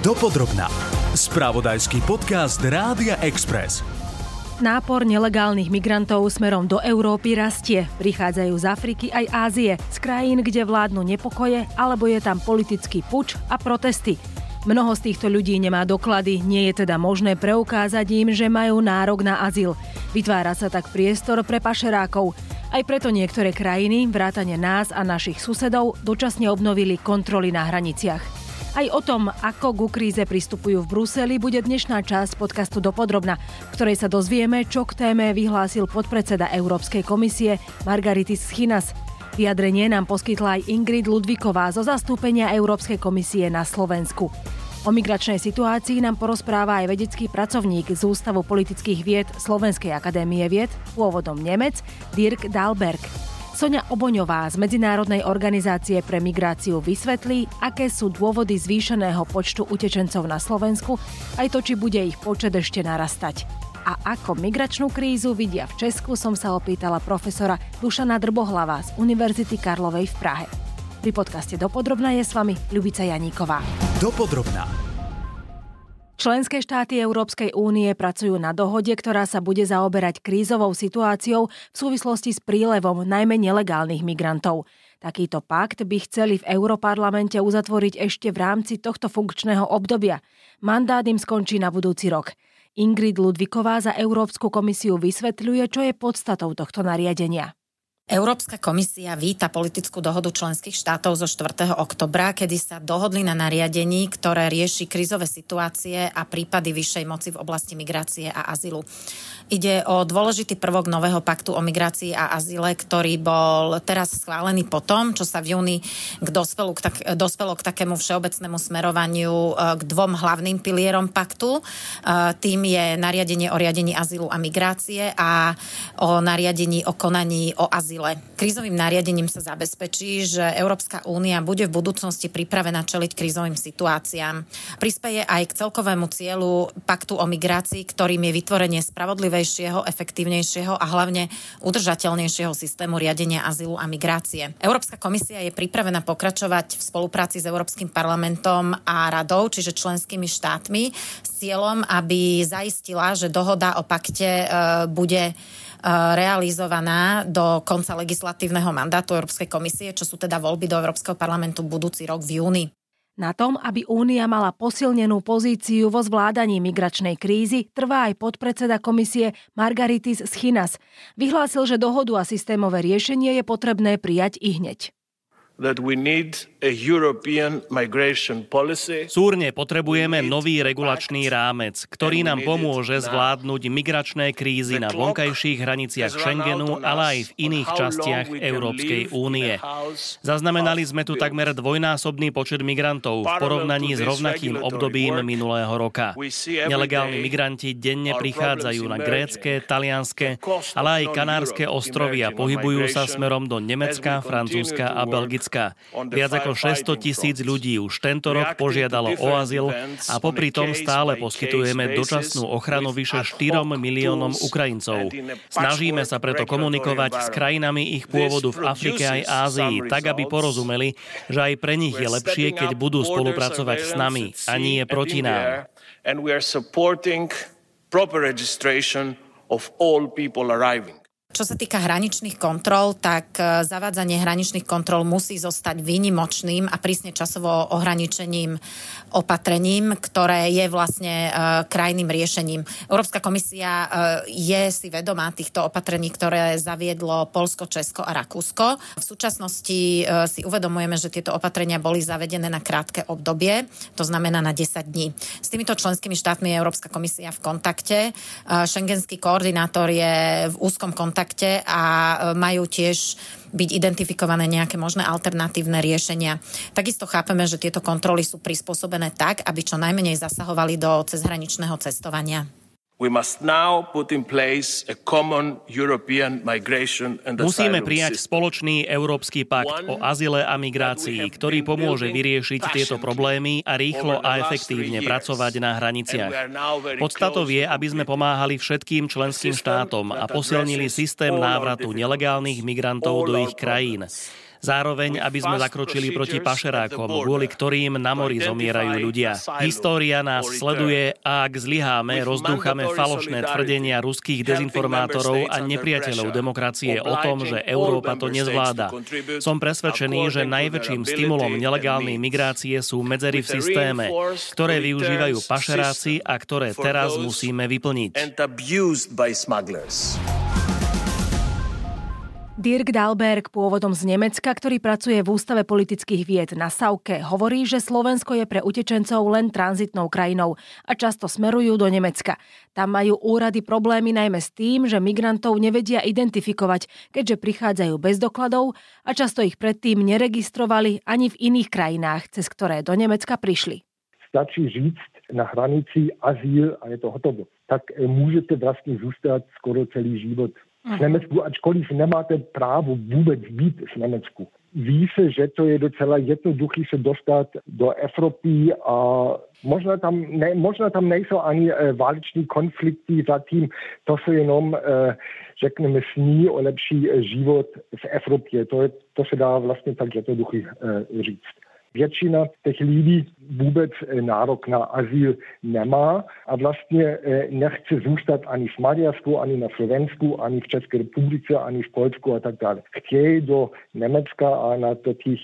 Dopodrobna. Spravodajský podcast Rádia Express. Nápor nelegálnych migrantov smerom do Európy rastie. Prichádzajú z Afriky aj Ázie, z krajín, kde vládnu nepokoje, alebo je tam politický puč a protesty. Mnoho z týchto ľudí nemá doklady, nie je teda možné preukázať im, že majú nárok na azyl. Vytvára sa tak priestor pre pašerákov. Aj preto niektoré krajiny, vrátane nás a našich susedov, dočasne obnovili kontroly na hraniciach. Aj o tom, ako ku kríze pristupujú v Bruseli, bude dnešná časť podcastu Dopodrobna, v ktorej sa dozvieme, čo k téme vyhlásil podpredseda Európskej komisie Margaritis Schinas. Vyjadrenie nám poskytla aj Ingrid Ludvíková zo Zastúpenia Európskej komisie na Slovensku. O migračnej situácii nám porozpráva aj vedecký pracovník z Ústavu politických vied Slovenskej akadémie vied, pôvodom Nemec, Dirk Dalberg. Soňa Oboňová z Medzinárodnej organizácie pre migráciu vysvetlí, aké sú dôvody zvýšeného počtu utečencov na Slovensku, aj to, či bude ich počet ešte narastať. A ako migračnú krízu vidia v Česku, som sa opýtala profesora Dušana Drbohlava z Univerzity Karlovej v Prahe. Pri podcaste Dopodrobna je s vami Ľubica Janíková. Dopodrobna. Členské štáty Európskej únie pracujú na dohode, ktorá sa bude zaoberať krízovou situáciou v súvislosti s prílevom najmä nelegálnych migrantov. Takýto pakt by chceli v Europarlamente uzatvoriť ešte v rámci tohto funkčného obdobia. Mandát im skončí na budúci rok. Ingrid Ludvíková za Európsku komisiu vysvetľuje, čo je podstatou tohto nariadenia. Európska komisia víta politickú dohodu členských štátov zo 4. oktobra, kedy sa dohodli na nariadení, ktoré rieši krízové situácie a prípady vyššej moci v oblasti migrácie a azylu. Ide o dôležitý prvok nového paktu o migrácii a azyle, ktorý bol teraz schválený po tom, čo sa v júni dospelo k takému všeobecnému smerovaniu k dvom hlavným pilierom paktu. Tým je nariadenie o riadení azylu a migrácie a o nariadení o konaní o azyle. Krízovým nariadením sa zabezpečí, že Európska únia bude v budúcnosti pripravená čeliť krízovým situáciám. Prispeje aj k celkovému cieľu paktu o migrácii, ktorým je vytvorenie spravodlivejšieho, efektívnejšieho a hlavne udržateľnejšieho systému riadenia azylu a migrácie. Európska komisia je pripravená pokračovať v spolupráci s Európskym parlamentom a radou, čiže členskými štátmi, s cieľom, aby zaistila, že dohoda o pakte bude realizovaná do konca legislatívneho mandátu Európskej komisie, čo sú teda voľby do Európskeho parlamentu budúci rok v júni. Na tom, aby Únia mala posilnenú pozíciu vo zvládaní migračnej krízy, trvá aj podpredseda komisie Margaritis Schinas. Vyhlásil, že dohodu a systémové riešenie je potrebné prijať ihneď. Súrne potrebujeme nový regulačný rámec, ktorý nám pomôže zvládnuť migračné krízy na vonkajších hraniciach Schengenu, ale aj v iných častiach Európskej únie. Zaznamenali sme tu takmer dvojnásobný počet migrantov v porovnaní s rovnakým obdobím minulého roka. Nelegálni migranti denne prichádzajú na grécke, talianske, ale aj kanárske ostrovy a pohybujú sa smerom do Nemecka, Francúzska a Belgicka. Viac ako 600,000 ľudí už tento rok požiadalo o azyl a popri tom stále poskytujeme dočasnú ochranu vyše 4 miliónom Ukrajincov. Snažíme sa preto komunikovať s krajinami ich pôvodu v Afrike aj Ázii, tak aby porozumeli, že aj pre nich je lepšie, keď budú spolupracovať s nami a nie proti nám. Čo sa týka hraničných kontrol, tak zavádzanie hraničných kontrol musí zostať výnimočným a prísne časovo ohraničeným opatrením, ktoré je vlastne krajným riešením. Európska komisia je si vedomá týchto opatrení, ktoré zaviedlo Poľsko, Česko a Rakúsko. V súčasnosti si uvedomujeme, že tieto opatrenia boli zavedené na krátke obdobie, to znamená na 10 dní. S týmito členskými štátmi je Európska komisia v kontakte. Schengenský koordinátor je v úzkom kontakte a majú tiež byť identifikované nejaké možné alternatívne riešenia. Takisto chápeme, že tieto kontroly sú prispôsobené tak, aby čo najmenej zasahovali do cezhraničného cestovania. Musíme prijať spoločný európsky pakt o azyle a migrácii, ktorý pomôže vyriešiť tieto problémy a rýchlo a efektívne pracovať na hraniciach. Podstatou je, aby sme pomáhali všetkým členským štátom a posilnili systém návratu nelegálnych migrantov do ich krajín. Zároveň, aby sme zakročili proti pašerákom, kvôli ktorým na mori zomierajú ľudia. História nás sleduje a ak zlyháme, rozdúchame falošné tvrdenia ruských dezinformátorov a nepriateľov demokracie o tom, že Európa to nezvláda. Som presvedčený, že najväčším stimulom nelegálnej migrácie sú medzery v systéme, ktoré využívajú pašeráci a ktoré teraz musíme vyplniť. Dirk Dalberg, pôvodom z Nemecka, ktorý pracuje v Ústave politických vied na Sauke, hovorí, že Slovensko je pre utečencov len tranzitnou krajinou a často smerujú do Nemecka. Tam majú úrady problémy najmä s tým, že migrantov nevedia identifikovať, keďže prichádzajú bez dokladov a často ich predtým neregistrovali ani v iných krajinách, cez ktoré do Nemecka prišli. Stačí říct na hranici azyl a je to hotovo. Tak môžete vlastne zústať skoro celý život v Nemecku, ačkoliv nemáte právo vůbec být v Nemecku. Ví se, že to je docela jednoduchý se dostat do Evropy a možná tam nejsou ani váleční konflikty zatím. To se jenom, řekneme, sní o lepší život v Evropě. To se dá vlastně tak jednoduchý říct. Většina těch lidí vůbec nárok na azyl nemá a vlastně nechce zůstat ani v Maďarsku, ani na Slovensku, ani v České republice, ani v Polsku a tak dále. Chtějí do Německa a na těch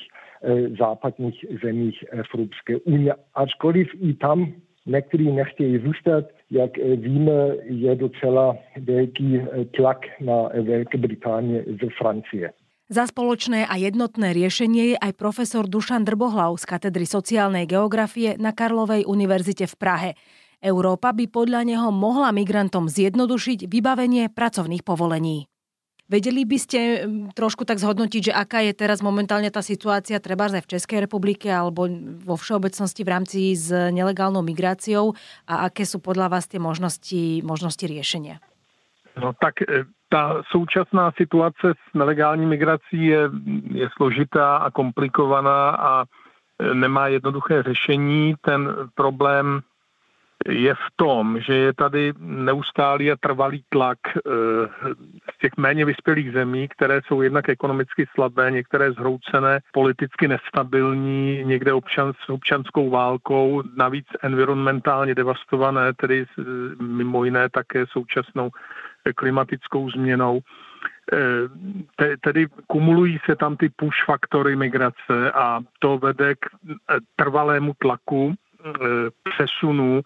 západních zemích Evropské unie. Ačkoliv i tam někteří nechtějí zůstat, jak víme, je docela velký tlak na Velké Británie ze Francie. Za spoločné a jednotné riešenie je aj profesor Dušan Drbohlav z katedry sociálnej geografie na Karlovej univerzite v Prahe. Európa by podľa neho mohla migrantom zjednodušiť vybavenie pracovných povolení. Vedeli by ste trošku tak zhodnotiť, že aká je teraz momentálne tá situácia trebárs aj v Českej republike alebo vo všeobecnosti v rámci s nelegálnou migráciou a aké sú podľa vás tie možnosti riešenia? No tak ta současná situace s nelegální migrací je složitá a komplikovaná a nemá jednoduché řešení. Ten problém je v tom, že je tady neustálý a trvalý tlak z těch méně vyspělých zemí, které jsou jednak ekonomicky slabé, některé zhroucené, politicky nestabilní, někde s občanskou válkou, navíc environmentálně devastované, tedy mimo jiné také současnou klimatickou změnou. Tedy kumulují se tam ty push faktory migrace a to vede k trvalému tlaku přesunu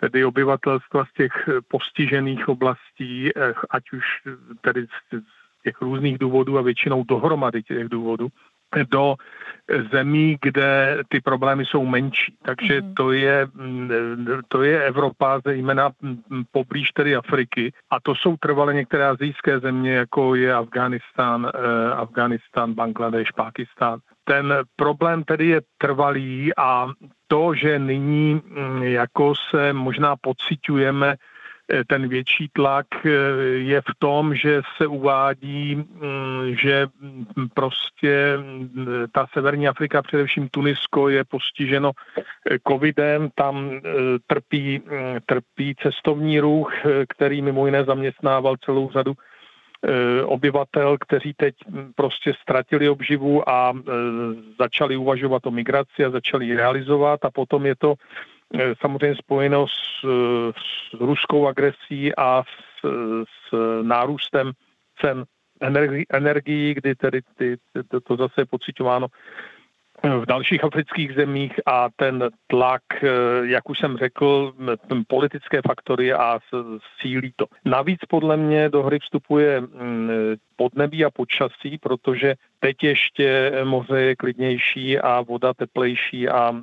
tedy obyvatelstva z těch postižených oblastí, ať už tedy z těch různých důvodů a většinou dohromady těch důvodů, do zemí, kde ty problémy jsou menší. Takže to je Evropa, zejména poblíž tedy Afriky. A to jsou trvale některé asijské země, jako je Afghánistán, Bangladeš, Pákistán. Ten problém tedy je trvalý a to, že nyní jako se možná pociťujeme ten větší tlak, je v tom, že se uvádí, že prostě ta severní Afrika, především Tunisko, je postiženo covidem, tam trpí cestovní ruch, který mimo jiné zaměstnával celou řadu obyvatel, kteří teď prostě ztratili obživu a začali uvažovat o migraci a začali ji realizovat a potom je to samozřejmě spojeno s ruskou agresí a s nárůstem cen energií, kdy tedy to zase je pociťováno v dalších afrických zemích a ten tlak, jak už jsem řekl, politické faktory a sílí to. Navíc podle mě do hry vstupuje podnebí a počasí, protože teď ještě moře je klidnější a voda teplejší a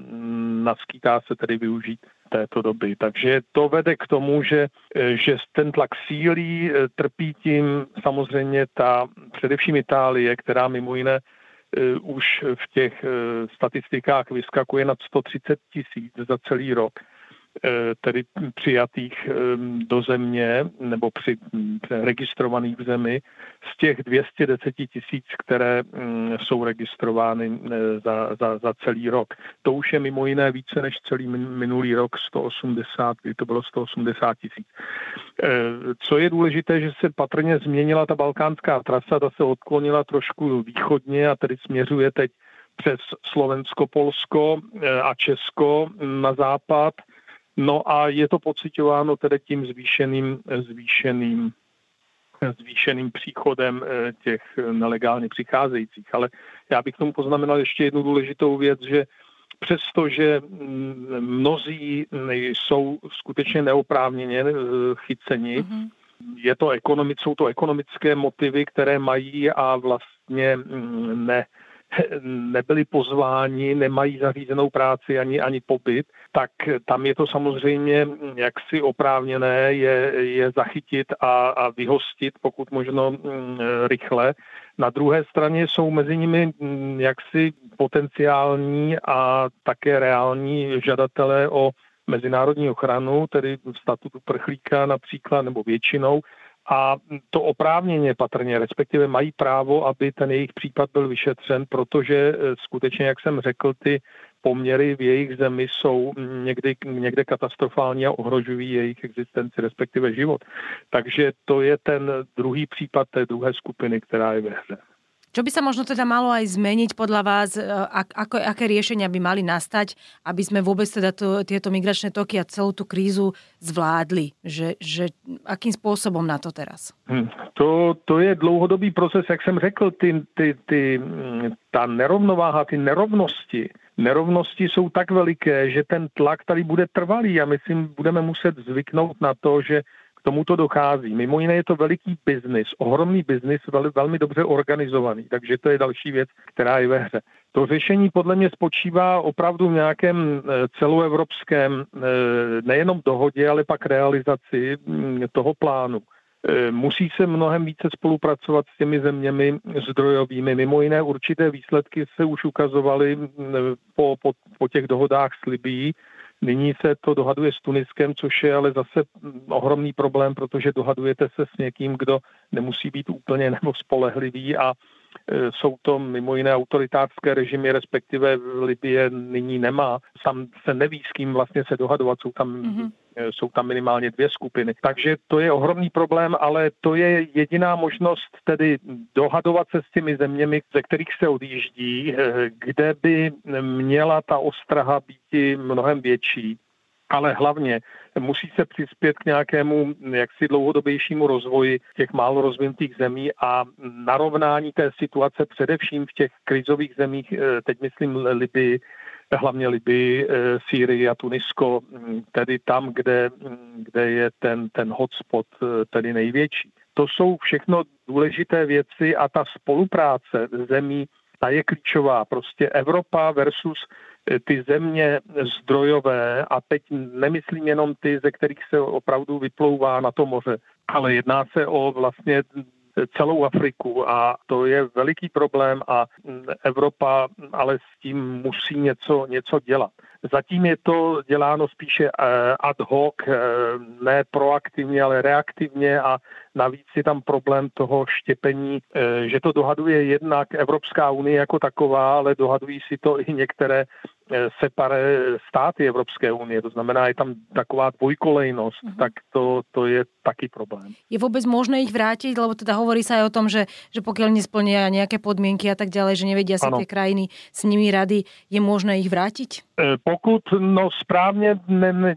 naskýtá se tedy využít této doby. Takže to vede k tomu, že ten tlak sílí, trpí tím samozřejmě především Itálie, která mimo jiné už v těch statistikách vyskakuje nad 130 000 za celý rok. tedy přijatých do země nebo registrovaných v zemi z těch 210 tisíc, které jsou registrovány za celý rok. To už je mimo jiné více než celý minulý rok 180, to bylo 180 tisíc. Co je důležité, že se patrně změnila ta balkánská trasa, ta se odklonila trošku východně a tedy směřuje teď přes Slovensko, Polsko a Česko na západ. No a je to pociťováno tedy tím zvýšeným příchodem těch nelegálně přicházejících. Ale já bych tomu poznamenal ještě jednu důležitou věc, že přestože mnozí jsou skutečně neoprávněně chyceni, jsou to ekonomické motivy, které mají a vlastně nebyli pozváni, nemají zařízenou práci ani pobyt, tak tam je to samozřejmě jaksi oprávněné je zachytit a vyhostit, pokud možno rychle. Na druhé straně jsou mezi nimi jaksi potenciální a také reální žadatelé o mezinárodní ochranu, tedy statut uprchlíka například, nebo většinou, a to oprávněně patrně, respektive mají právo, aby ten jejich případ byl vyšetřen, protože skutečně, jak jsem řekl, ty poměry v jejich zemi jsou někde katastrofální a ohrožují jejich existenci, respektive život. Takže to je ten druhý případ té druhé skupiny, která je ve hře. Čo by sa možno teda malo aj zmeniť podľa vás, aké riešenia by mali nastať, aby sme vôbec teda tieto migračné toky a celú tú krízu zvládli? Že akým spôsobom na to teraz? To je dlouhodobý proces, jak jsem řekl, ta nerovnováha, ty nerovnosti jsou tak veliké, že ten tlak tady bude trvalý a my si budeme muset zvyknout na to, že k tomu to dochází. Mimo jiné je to veliký biznis, ohromný biznis, velmi dobře organizovaný, takže to je další věc, která je ve hře. To řešení podle mě spočívá opravdu v nějakém celoevropském nejenom dohodě, ale pak realizaci toho plánu. Musí se mnohem více spolupracovat s těmi zeměmi zdrojovými. Mimo jiné určité výsledky se už ukazovaly po těch dohodách s Libií. Nyní se to dohaduje s Tuniskem, což je ale zase ohromný problém, protože dohadujete se s někým, kdo nemusí být úplně nebo spolehlivý a jsou to mimo jiné autoritářské režimy, respektive Libie nyní nemá. Tam se neví, s kým vlastně se dohadovat, jsou tam minimálně dvě skupiny. Takže to je ohromný problém, ale to je jediná možnost tedy dohadovat se s těmi zeměmi, ze kterých se odjíždí, kde by měla ta ostraha být mnohem větší. Ale hlavně musí se přispět k nějakému jaksi dlouhodobějšímu rozvoji těch málo rozvinutých zemí a narovnání té situace především v těch krizových zemích, teď myslím hlavně Libii, Sýrii a Tunisko, tedy tam, kde je ten hotspot tedy největší. To jsou všechno důležité věci a ta spolupráce zemí, ta je klíčová. Prostě Evropa versus ty země zdrojové, a teď nemyslím jenom ty, ze kterých se opravdu vyplouvá na to moře, ale jedná se o vlastně celou Afriku a to je veliký problém a Evropa ale s tím musí něco dělat. Zatím je to děláno spíše ad hoc, ne proaktivně, ale reaktivně a navíc je tam problém toho štěpení, že to dohaduje jednak Evropská unie jako taková, ale dohadují si to i některé separé státy Evropské unie, to znamená, je tam taková dvojkolejnosť, tak to je taký problém. Je vôbec možné ich vrátiť, lebo teda hovorí sa aj o tom, že pokiaľ nesplnia nejaké podmienky a tak ďalej, že nevedia sa tie krajiny s nimi rady, je možné ich vrátiť? Pokud správne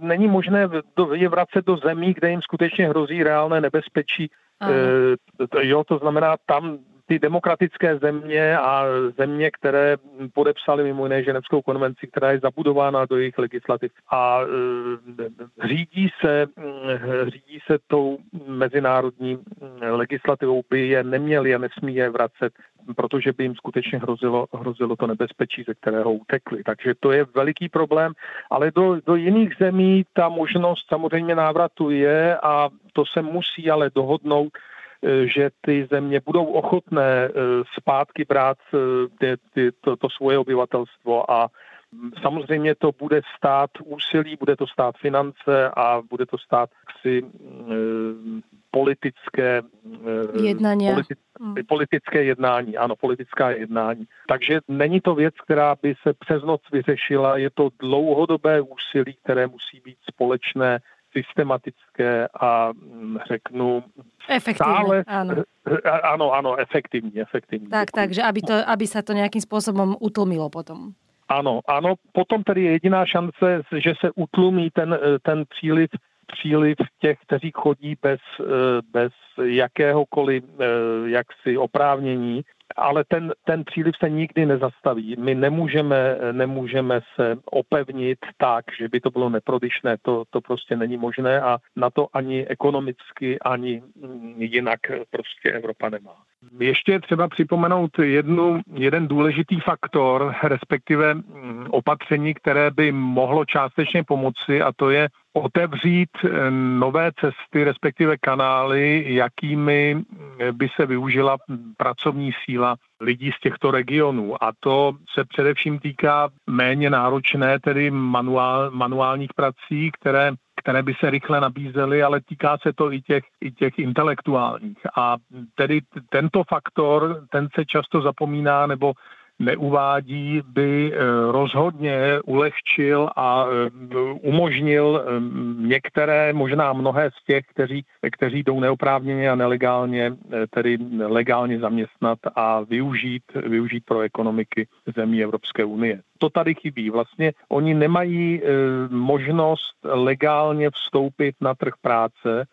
není možné je vracať do zemí, kde im skutečne hrozí reálne nebezpečí. To znamená tam ty demokratické země a země, které podepsaly mimo jiné Ženevskou konvenci, která je zabudována do jejich legislativ a řídí se tou mezinárodní legislativou, by je neměli a nesmí je vracet, protože by jim skutečně hrozilo to nebezpečí, ze kterého utekli. Takže to je veliký problém, ale do jiných zemí ta možnost samozřejmě návratu je a to se musí ale dohodnout, že ty země budou ochotné zpátky brát to svoje obyvatelstvo a Samozřejmě to bude stát úsilí, bude to stát finance a bude to stát si politické jednání. Ano, politická jednání. Takže není to věc, která by se přes noc vyřešila. Je to dlouhodobé úsilí, které musí být společné, systematické a řeknu efektívne, stále... Áno, efektívne. Tak, že aby sa to nejakým spôsobom utlmilo potom. Áno, potom tedy je jediná šance, že se utlumí ten příliv těch, kteří chodí bez jakéhokoliv jaksi oprávnění, ale ten příliv se nikdy nezastaví. My nemůžeme se opevnit tak, že by to bylo neprodyšné, to prostě není možné a na to ani ekonomicky, ani jinak prostě Evropa nemá. Ještě je třeba připomenout jeden důležitý faktor, respektive opatření, které by mohlo částečně pomoci, a to je otevřít nové cesty, respektive kanály, jakými by se využila pracovní síla lidí z těchto regionů. A to se především týká méně náročné, tedy manuálních prací, které by se rychle nabízely, ale týká se to i těch intelektuálních. A tedy tento faktor, ten se často zapomíná nebo neuvádí, by rozhodně ulehčil a umožnil některé, možná mnohé z těch, kteří jdou neoprávněně a nelegálně, tedy legálně zaměstnat a využít pro ekonomiky zemí Evropské unie. To tady chybí. Vlastně oni nemají možnost legálně vstoupit na trh práce.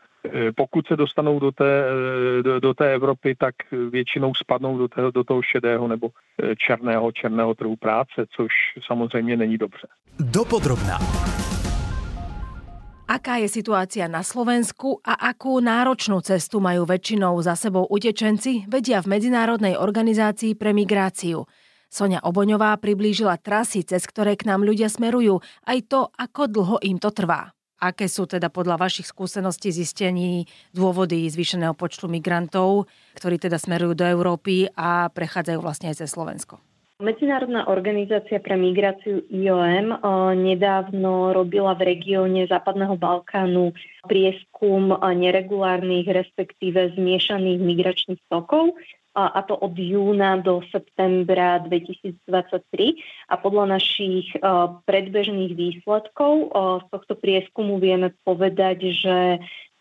Pokud se dostanou do té Evropy, tak většinou spadnou do toho šedého nebo černého trhu práce, což samozřejmě není dobře. Dopodrobná. Aká je situácia na Slovensku a akú náročnú cestu majú väčšinou za sebou utečenci, vedia v Medzinárodnej organizácii pre migráciu. Soňa Oboňová priblížila trasy, cez ktoré k nám ľudia smerujú, aj to, ako dlho im to trvá. Aké sú teda podľa vašich skúseností zistení dôvody zvýšeného počtu migrantov, ktorí teda smerujú do Európy a prechádzajú vlastne aj cez Slovensko? Medzinárodná organizácia pre migráciu IOM nedávno robila v regióne Západného Balkánu prieskum neregulárnych, respektíve zmiešaných migračných tokov, a to od júna do septembra 2023. A podľa našich predbežných výsledkov z tohto prieskumu vieme povedať, že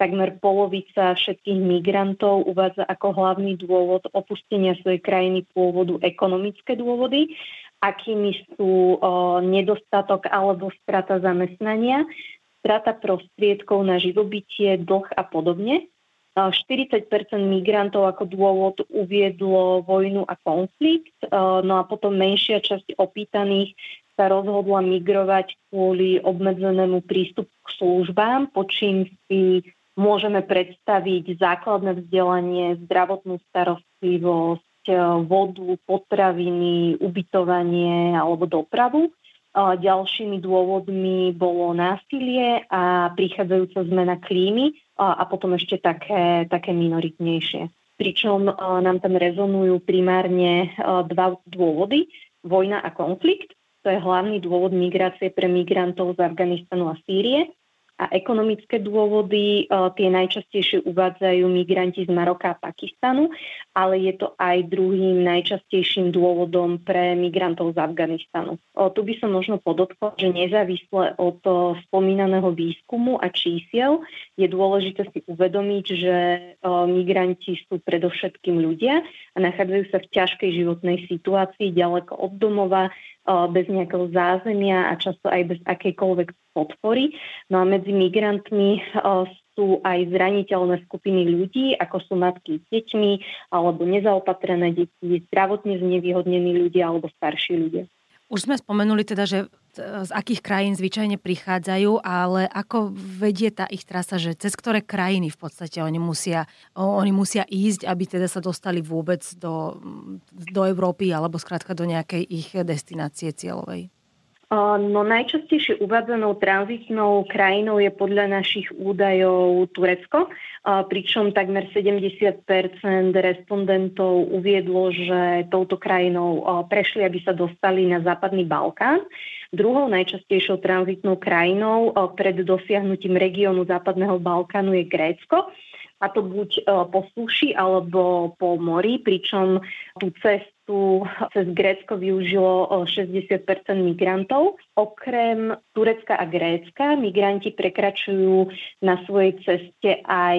takmer polovica všetkých migrantov uvádza ako hlavný dôvod opustenia svojej krajiny pôvodu ekonomické dôvody, akými sú nedostatok alebo strata zamestnania, strata prostriedkov na živobytie, dlh a podobne. 40% migrantov ako dôvod uviedlo vojnu a konflikt, no a potom menšia časť opýtaných sa rozhodla migrovať kvôli obmedzenému prístupu k službám, po čím si môžeme predstaviť základné vzdelanie, zdravotnú starostlivosť, vodu, potraviny, ubytovanie alebo dopravu. Ďalšími dôvodmi bolo násilie a prichádzajúca zmena klímy, a potom ešte také minoritnejšie. Pričom nám tam rezonujú primárne dva dôvody. Vojna a konflikt, to je hlavný dôvod migrácie pre migrantov z Afganistanu a Sýrie. A ekonomické dôvody, tie najčastejšie uvádzajú migranti z Maroka a Pakistanu, ale je to aj druhým najčastejším dôvodom pre migrantov z Afganistanu. Tu by som možno podotkol, že nezávisle od spomínaného výskumu a čísiel je dôležité si uvedomiť, že migranti sú predovšetkým ľudia a nachádzajú sa v ťažkej životnej situácii, ďaleko od domova, bez nejakého zázemia a často aj bez akejkoľvek podpory. No a medzi migrantmi sú aj zraniteľné skupiny ľudí, ako sú matky s deťmi, alebo nezaopatrené deti, zdravotne znevýhodnení ľudia alebo starší ľudia. Už sme spomenuli teda, že z akých krajín zvyčajne prichádzajú, ale ako vedie tá ich trasa, že cez ktoré krajiny v podstate oni musia ísť, aby teda sa dostali vôbec do Európy alebo skrátka do nejakej ich destinácie cieľovej? No najčastejšie uvádzanou tranzitnou krajinou je podľa našich údajov Turecko, pričom takmer 70% respondentov uviedlo, že touto krajinou prešli, aby sa dostali na Západný Balkán. Druhou najčastejšou tranzitnou krajinou pred dosiahnutím regiónu Západného Balkánu je Grécko, a to buď po súši alebo po mori, pričom tú cestu cez Grécko využilo 60% migrantov. Okrem Turecka a Grécka migranti prekračujú na svojej ceste aj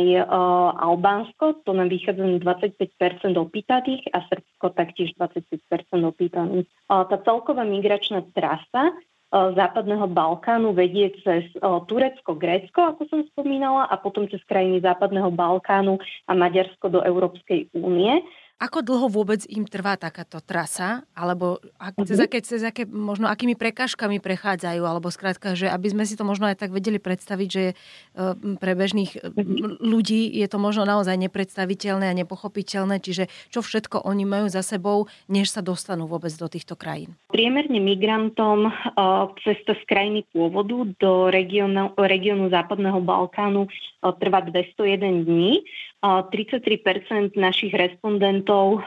Albánsko, to nám vychádza 25% opýtaných, a Srbsko taktiež 25% opýtaných. Tá celková migračná trasa Západného Balkánu vedie cez Turecko, Grécko, ako som spomínala, a potom cez krajiny Západného Balkánu a Maďarsko do Európskej únie. Ako dlho vôbec im trvá takáto trasa? Alebo cez aké, možno akými prekážkami prechádzajú? Alebo skrátka, že aby sme si to možno aj tak vedeli predstaviť, že pre bežných ľudí je to možno naozaj nepredstaviteľné a nepochopiteľné. Čiže čo všetko oni majú za sebou, než sa dostanú vôbec do týchto krajín? Priemerne migrantom cesta z krajiny pôvodu do regiónu Západného Balkánu trvá 201 dní. 33% našich respondentov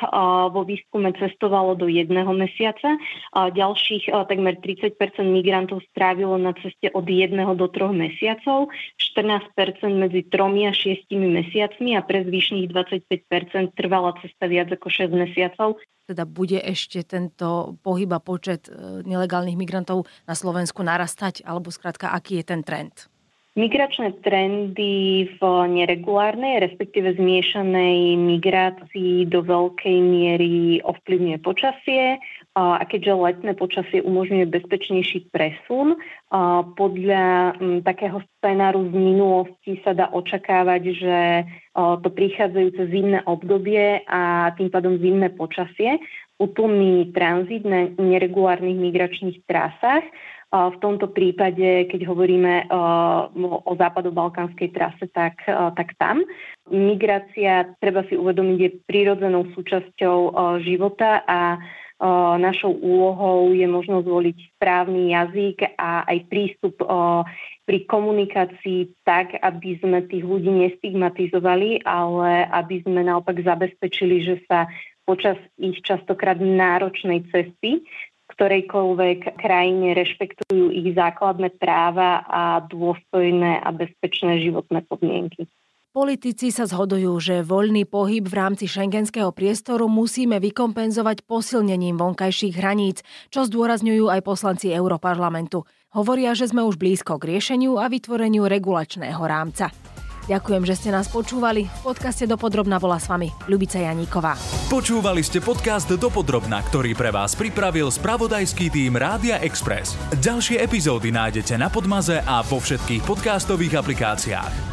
vo výskume cestovalo do jedného mesiaca. Ďalších takmer 30% migrantov strávilo na ceste od 1 do 3 mesiacov, 14% medzi 3 a 6 mesiacmi a pre zvyšných 25% trvala cesta viac ako 6 mesiacov. Teda bude ešte tento pohyb a počet nelegálnych migrantov na Slovensku narastať, alebo skrátka, aký je ten trend? Migračné trendy v neregulárnej, respektíve zmiešanej migrácii do veľkej miery ovplyvňuje počasie, a keďže letné počasie umožňuje bezpečnejší presun, podľa takého scenáru z minulosti sa dá očakávať, že to prichádzajúce zimné obdobie a tým pádom zimné počasie utlmí tranzit na neregulárnych migračných trasách. V tomto prípade, keď hovoríme o západobalkánskej trase, tak tam. Migrácia, treba si uvedomiť, je prirodzenou súčasťou života a našou úlohou je možno zvoliť správny jazyk a aj prístup pri komunikácii tak, aby sme tých ľudí nestigmatizovali, ale aby sme naopak zabezpečili, že sa počas ich častokrát náročnej cesty ktorejkoľvek krajine rešpektujú ich základné práva a dôstojné a bezpečné životné podmienky. Politici sa zhodujú, že voľný pohyb v rámci šengenského priestoru musíme vykompenzovať posilnením vonkajších hraníc, čo zdôrazňujú aj poslanci Európarlamentu. Hovoria, že sme už blízko k riešeniu a vytvoreniu regulačného rámca. Ďakujem, že ste nás počúvali. V podcaste Dopodrobna bola s vami Ľubica Janíková. Počúvali ste podcast Dopodrobna, ktorý pre vás pripravil spravodajský tím Rádia Express. Ďalšie epizódy nájdete na Podmaze a vo všetkých podcastových aplikáciách.